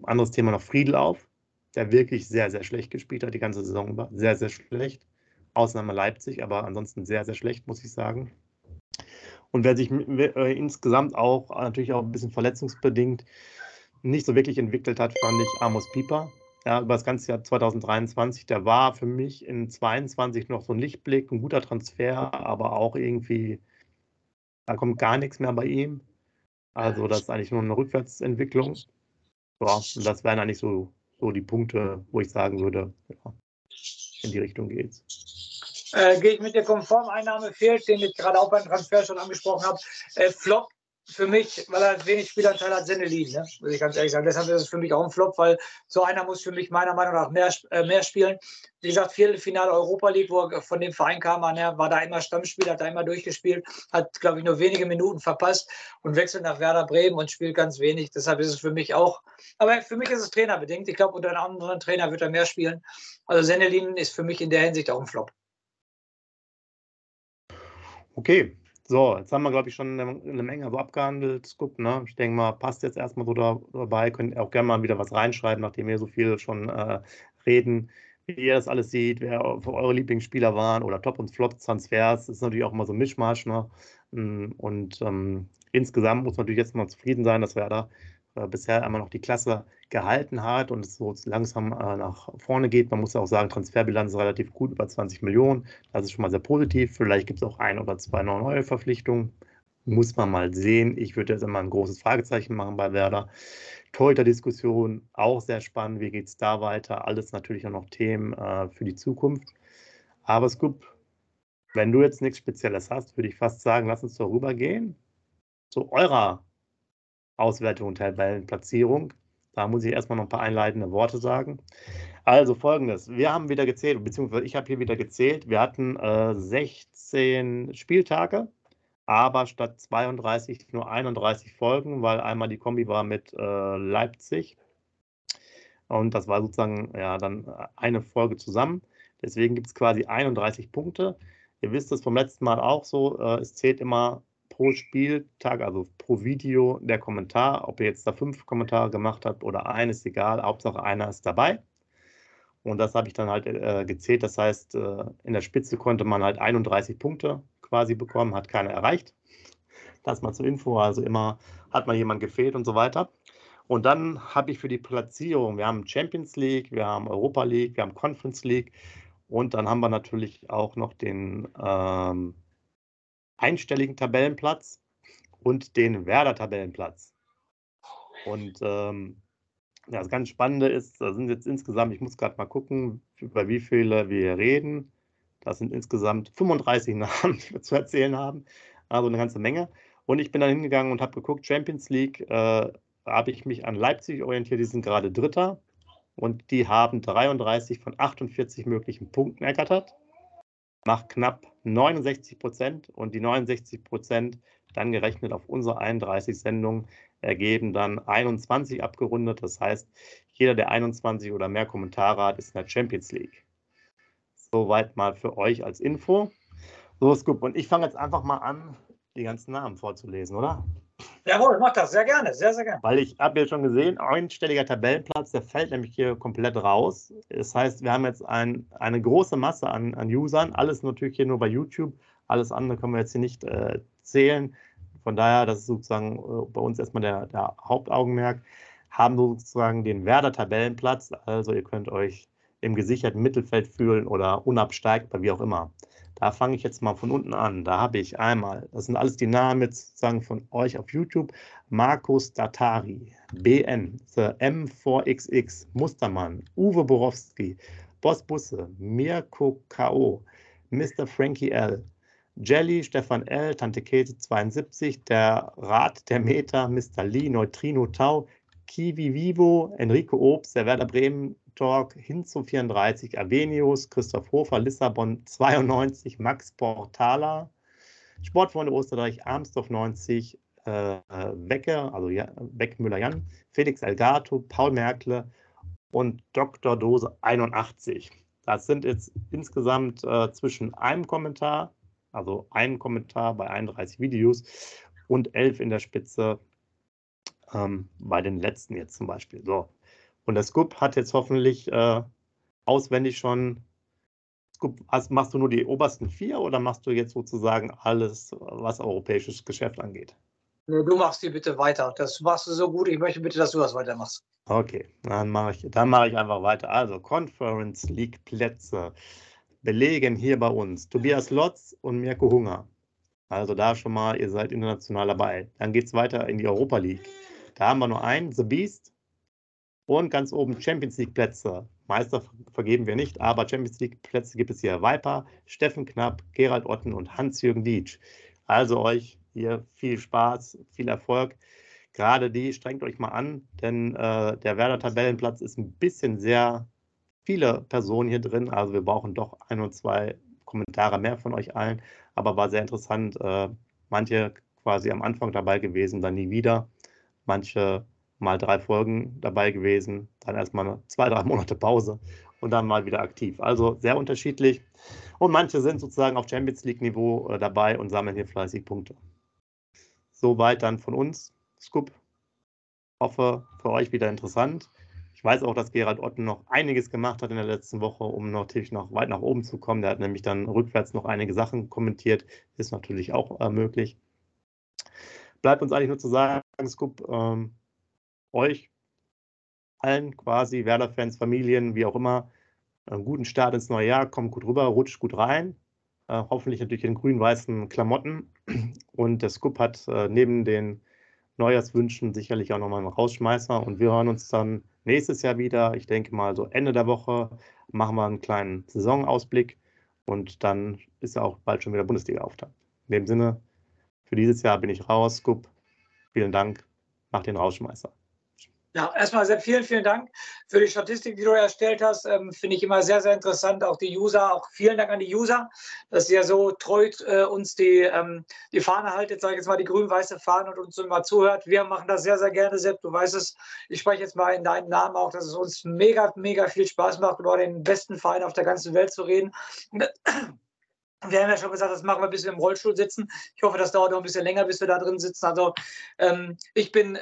anderes Thema noch Friedl auf, der wirklich sehr, sehr schlecht gespielt hat, die ganze Saison über, sehr, sehr schlecht, Ausnahme Leipzig, aber ansonsten sehr, sehr schlecht, muss ich sagen. Und wer sich insgesamt auch, natürlich auch ein bisschen verletzungsbedingt, nicht so wirklich entwickelt hat, fand ich Amos Pieper. Ja, über das ganze Jahr 2023, der war für mich in 22 noch so ein Lichtblick, ein guter Transfer, aber auch irgendwie, da kommt gar nichts mehr bei ihm. Also das ist eigentlich nur eine Rückwärtsentwicklung. Ja, und das wären eigentlich so die Punkte, wo ich sagen würde, ja, in die Richtung geht's. Gehe ich mit der Konformeinnahme fehlt, den ich gerade auch beim Transfer schon angesprochen habe. Flop. Für mich, weil er wenig Spielanteil hat, Senne Lynen, ne? Muss ich ganz ehrlich sagen. Deshalb ist es für mich auch ein Flop, weil so einer muss für mich meiner Meinung nach mehr spielen. Wie gesagt, Viertelfinale Europa League, wo er von dem Verein kam, war da immer Stammspieler, hat da immer durchgespielt, hat, glaube ich, nur wenige Minuten verpasst und wechselt nach Werder Bremen und spielt ganz wenig. Deshalb ist es für mich auch, aber für mich ist es trainerbedingt. Ich glaube, unter einem anderen Trainer wird er mehr spielen. Also Senne Lynen ist für mich in der Hinsicht auch ein Flop. Okay. So, jetzt haben wir, glaube ich, schon eine Menge so abgehandelt. Skup, ne? Ich denke mal, passt jetzt erstmal so dabei. Könnt auch gerne mal wieder was reinschreiben, nachdem wir so viel schon reden, wie ihr das alles seht, wer eure Lieblingsspieler waren oder Top- und Flop-Transfers. Das ist natürlich auch immer so ein Mischmasch. Ne? Und insgesamt muss man natürlich jetzt mal zufrieden sein, dass Werder bisher einmal noch die Klasse gehalten hat und es so langsam nach vorne geht. Man muss ja auch sagen, Transferbilanz ist relativ gut, über 20 Millionen. Das ist schon mal sehr positiv. Vielleicht gibt es auch 1 oder 2 neue Verpflichtungen. Muss man mal sehen. Ich würde jetzt immer ein großes Fragezeichen machen bei Werder. Torhüter-Diskussion, auch sehr spannend. Wie geht es da weiter? Alles natürlich auch noch Themen für die Zukunft. Aber Skup, wenn du jetzt nichts Spezielles hast, würde ich fast sagen, lass uns darüber gehen. Zu eurer Auswertung und Tabellenplatzierung. Da muss ich erstmal noch ein paar einleitende Worte sagen. Also Folgendes, wir haben wieder gezählt, beziehungsweise ich habe hier wieder gezählt. Wir hatten 16 Spieltage, aber statt 32 nur 31 Folgen, weil einmal die Kombi war mit Leipzig. Und das war sozusagen ja dann eine Folge zusammen. Deswegen gibt es quasi 31 Punkte. Ihr wisst es vom letzten Mal auch so, es zählt immer pro Spieltag, also pro Video der Kommentar, ob ihr jetzt da 5 Kommentare gemacht habt oder eines, egal, Hauptsache einer ist dabei. Und das habe ich dann halt gezählt, das heißt, in der Spitze konnte man halt 31 Punkte quasi bekommen, hat keiner erreicht. Das mal zur Info, also immer hat mal jemand gefehlt und so weiter. Und dann habe ich für die Platzierung, wir haben Champions League, wir haben Europa League, wir haben Conference League und dann haben wir natürlich auch noch den einstelligen Tabellenplatz und den Werder-Tabellenplatz. Und das ganz Spannende ist, da sind jetzt insgesamt, ich muss gerade mal gucken, über wie viele wir reden. Das sind insgesamt 35 Namen, die wir zu erzählen haben, also eine ganze Menge. Und ich bin dann hingegangen und habe geguckt, Champions League, habe ich mich an Leipzig orientiert, die sind gerade Dritter und die haben 33 von 48 möglichen Punkten ergattert, macht knapp 69% und die 69% dann gerechnet auf unsere 31 Sendungen ergeben dann 21 abgerundet, das heißt, jeder, der 21 oder mehr Kommentare hat, ist in der Champions League. Soweit mal für euch als Info. So, Skup, und ich fange jetzt einfach mal an, die ganzen Namen vorzulesen, oder? Jawohl, mach das, sehr gerne, sehr, sehr gerne. Weil ich habe jetzt schon gesehen, einstelliger Tabellenplatz, der fällt nämlich hier komplett raus. Das heißt, wir haben jetzt eine große Masse an Usern, alles natürlich hier nur bei YouTube, alles andere können wir jetzt hier nicht zählen. Von daher, das ist sozusagen bei uns erstmal der Hauptaugenmerk, haben sozusagen den Werder-Tabellenplatz, also ihr könnt euch im gesicherten Mittelfeld fühlen oder unabsteigbar, wie auch immer. Da fange ich jetzt mal von unten an. Da habe ich einmal, das sind alles die Namen jetzt sozusagen von euch auf YouTube, Markus Datari, BN, The M4XX, Mustermann, Uwe Borowski, Boss Busse, Mirko K.O., Mr. Frankie L., Jelly, Stefan L., Tante Käthe 72, der Rat der Meter, Mr. Lee, Neutrino Tau, Kiwi Vivo, Enrico Obst, der Werder Bremen Talk, Hinzu 34, Avenius, Christoph Hofer, Lissabon 92, Max Portala, Sportfreunde Österreich, Armsdorf 90, Wecke, also Weckmüller-Jan, Felix Elgato, Paul Merkle und Dr. Dose 81. Das sind jetzt insgesamt zwischen einem Kommentar, also einem Kommentar bei 31 Videos und 11 in der Spitze bei den letzten jetzt zum Beispiel. So. Und der Skup hat jetzt hoffentlich auswendig schon, Skup, machst du nur die obersten 4 oder machst du jetzt sozusagen alles, was europäisches Geschäft angeht? Nee, du machst die bitte weiter. Das machst du so gut. Ich möchte bitte, dass du das weitermachst. Okay, dann mache ich einfach weiter. Also Conference League Plätze belegen hier bei uns Tobias Lotz und Mirko Hunger. Also da schon mal, ihr seid international dabei. Dann geht es weiter in die Europa League. Da haben wir nur einen, The Beast. Und ganz oben Champions League Plätze. Meister vergeben wir nicht, aber Champions League Plätze gibt es hier. Viper, Steffen Knapp, Gerald Otten und Hans-Jürgen Dietsch. Also euch hier viel Spaß, viel Erfolg. Gerade die, strengt euch mal an, denn der Werder Tabellenplatz ist ein bisschen sehr viele Personen hier drin. Also wir brauchen doch 1 oder 2 Kommentare mehr von euch allen. Aber war sehr interessant. Manche quasi am Anfang dabei gewesen, dann nie wieder. Manche mal 3 Folgen dabei gewesen, dann erstmal 2, 3 Monate Pause und dann mal wieder aktiv. Also sehr unterschiedlich. Und manche sind sozusagen auf Champions League Niveau dabei und sammeln hier fleißig Punkte. Soweit dann von uns. Skup, hoffe für euch wieder interessant. Ich weiß auch, dass Gerald Otten noch einiges gemacht hat in der letzten Woche, um natürlich noch weit nach oben zu kommen. Der hat nämlich dann rückwärts noch einige Sachen kommentiert. Ist natürlich auch möglich. Bleibt uns eigentlich nur zu sagen, Skup, euch allen quasi, Werder-Fans, Familien, wie auch immer, einen guten Start ins neue Jahr, kommt gut rüber, rutscht gut rein, hoffentlich natürlich in grün-weißen Klamotten und der Skup hat neben den Neujahrswünschen sicherlich auch nochmal einen Rausschmeißer und wir hören uns dann nächstes Jahr wieder, ich denke mal so Ende der Woche, machen wir einen kleinen Saisonausblick und dann ist ja auch bald schon wieder Bundesliga-Auftakt. In dem Sinne, für dieses Jahr bin ich raus, Skup, vielen Dank, macht den Rausschmeißer. Ja, erstmal Sepp, vielen, vielen Dank für die Statistik, die du erstellt hast. Finde ich immer sehr, sehr interessant. Auch die User, auch vielen Dank an die User, dass ihr so treu uns die Fahne haltet, sage ich jetzt mal, die grün-weiße Fahne und uns immer zuhört. Wir machen das sehr, sehr gerne, Sepp. Du weißt es, ich spreche jetzt mal in deinem Namen auch, dass es uns mega, mega viel Spaß macht, über den besten Verein auf der ganzen Welt zu reden. Wir haben ja schon gesagt, das machen wir, bis wir im Rollstuhl sitzen. Ich hoffe, das dauert noch ein bisschen länger, bis wir da drin sitzen. Also ich bin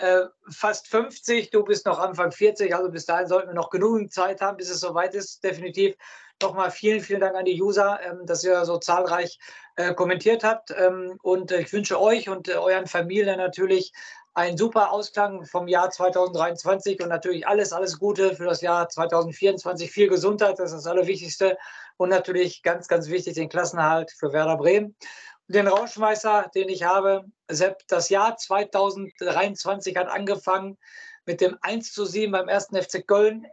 fast 50, du bist noch Anfang 40. Also bis dahin sollten wir noch genügend Zeit haben, bis es soweit ist, definitiv. Nochmal vielen, vielen Dank an die User, dass ihr so zahlreich kommentiert habt. Und ich wünsche euch und euren Familien natürlich einen super Ausklang vom Jahr 2023 und natürlich alles, alles Gute für das Jahr 2024. Viel Gesundheit, das ist das Allerwichtigste. Und natürlich ganz, ganz wichtig, den Klassenerhalt für Werder Bremen. Und den Rausschmeißer, den ich habe, Sepp, das Jahr 2023 hat angefangen mit dem 1:7 beim 1. FC Köln,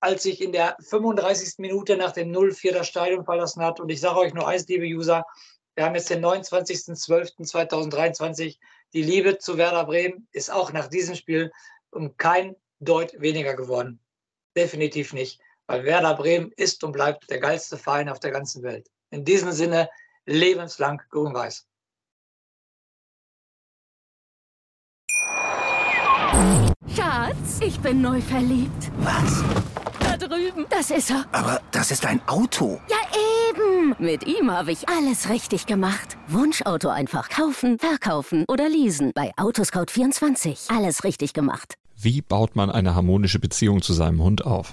als ich in der 35. Minute nach dem 0:4 das Stadion verlassen hat. Und ich sage euch nur eins, liebe User, wir haben jetzt den 29.12.2023. Die Liebe zu Werder Bremen ist auch nach diesem Spiel um kein Deut weniger geworden. Definitiv nicht, weil Werder Bremen ist und bleibt der geilste Verein auf der ganzen Welt. In diesem Sinne, lebenslang grün-weiß. Schatz, ich bin neu verliebt. Was? Da drüben. Das ist er. Aber das ist ein Auto. Ja, eben. Mit ihm habe ich alles richtig gemacht. Wunschauto einfach kaufen, verkaufen oder leasen. Bei Autoscout24. Alles richtig gemacht. Wie baut man eine harmonische Beziehung zu seinem Hund auf?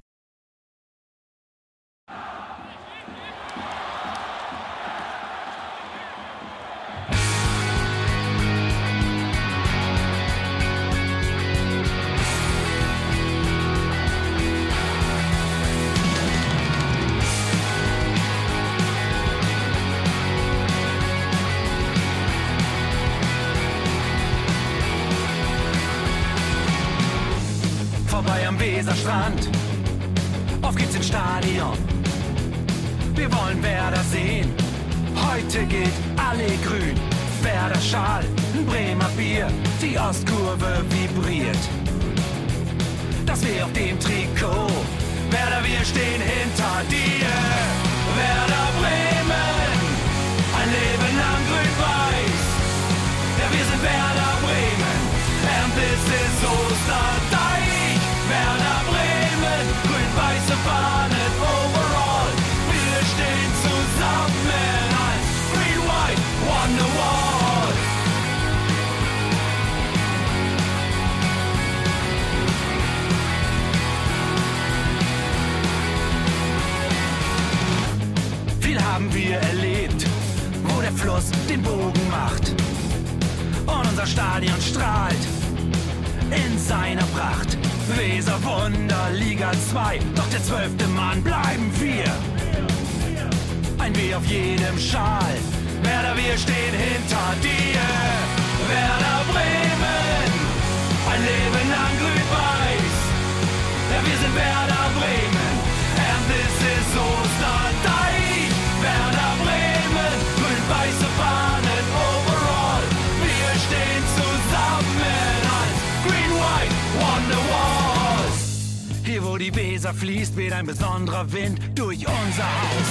Strand. Auf geht's ins Stadion. Wir wollen Werder sehen. Heute geht alle grün. Werder Schal, ein Bremer Bier. Die Ostkurve vibriert. Das wir auf dem Trikot. Werder, wir stehen hinter dir. Werder Bremen. Ein Leben lang grün-weiß. Ja, wir sind Werder Bremen. And this is Osterdeich. Werder Bremen, grün-weiße Fahnen, overall, wir stehen zusammen als Free White Wonderwall. Viel haben wir erlebt, wo der Fluss den Bogen macht und unser Stadion strahlt in seiner Pracht. Weserwunder, Liga 2, doch der 12. Mann bleiben wir. Ein W auf jedem Schal, Werder, wir stehen hinter dir. Werder Bremen, ein Leben lang grün-weiß. Ja, wir sind Werder Bremen, and this is Osterdeich. Werder Bremen, grün-weiße Fahnen, overall, wir stehen zusammen als Green-White Wonderwall. Hier, wo die Weser fließt, weht ein besonderer Wind durch unser Haus.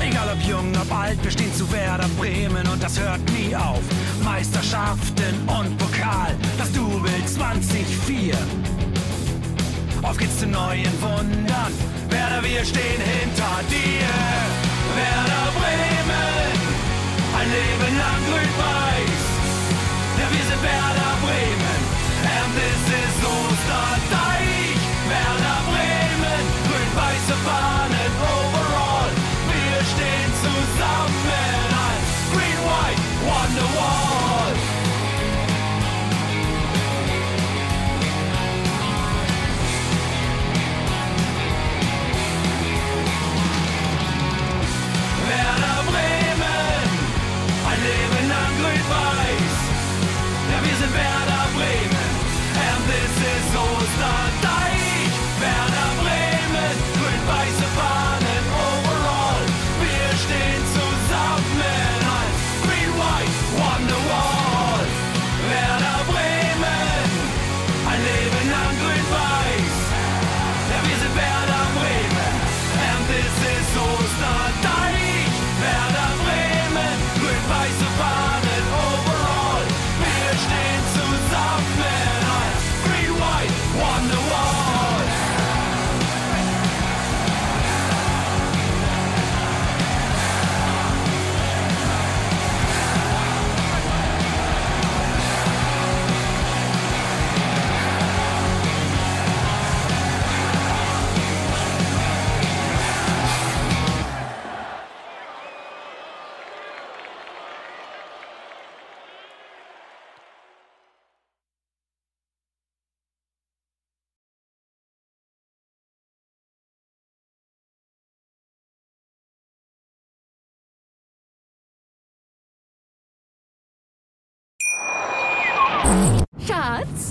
Egal ob jung, ob alt, wir stehen zu Werder Bremen und das hört nie auf. Meisterschaften und Pokal, das Double 2004. Auf geht's zu neuen Wundern, Werder, wir stehen hinter dir. Werder Bremen, ein Leben lang grün-weiß. Ja, wir sind Werder Bremen, and this is Osterdeich. Werder Bremen, grün-weiße Fahnen, overall, wir stehen zusammen als Green-White Wonderwall. Werder Bremen, ein Leben lang grün-weiß. Ja, wir sind Schatz,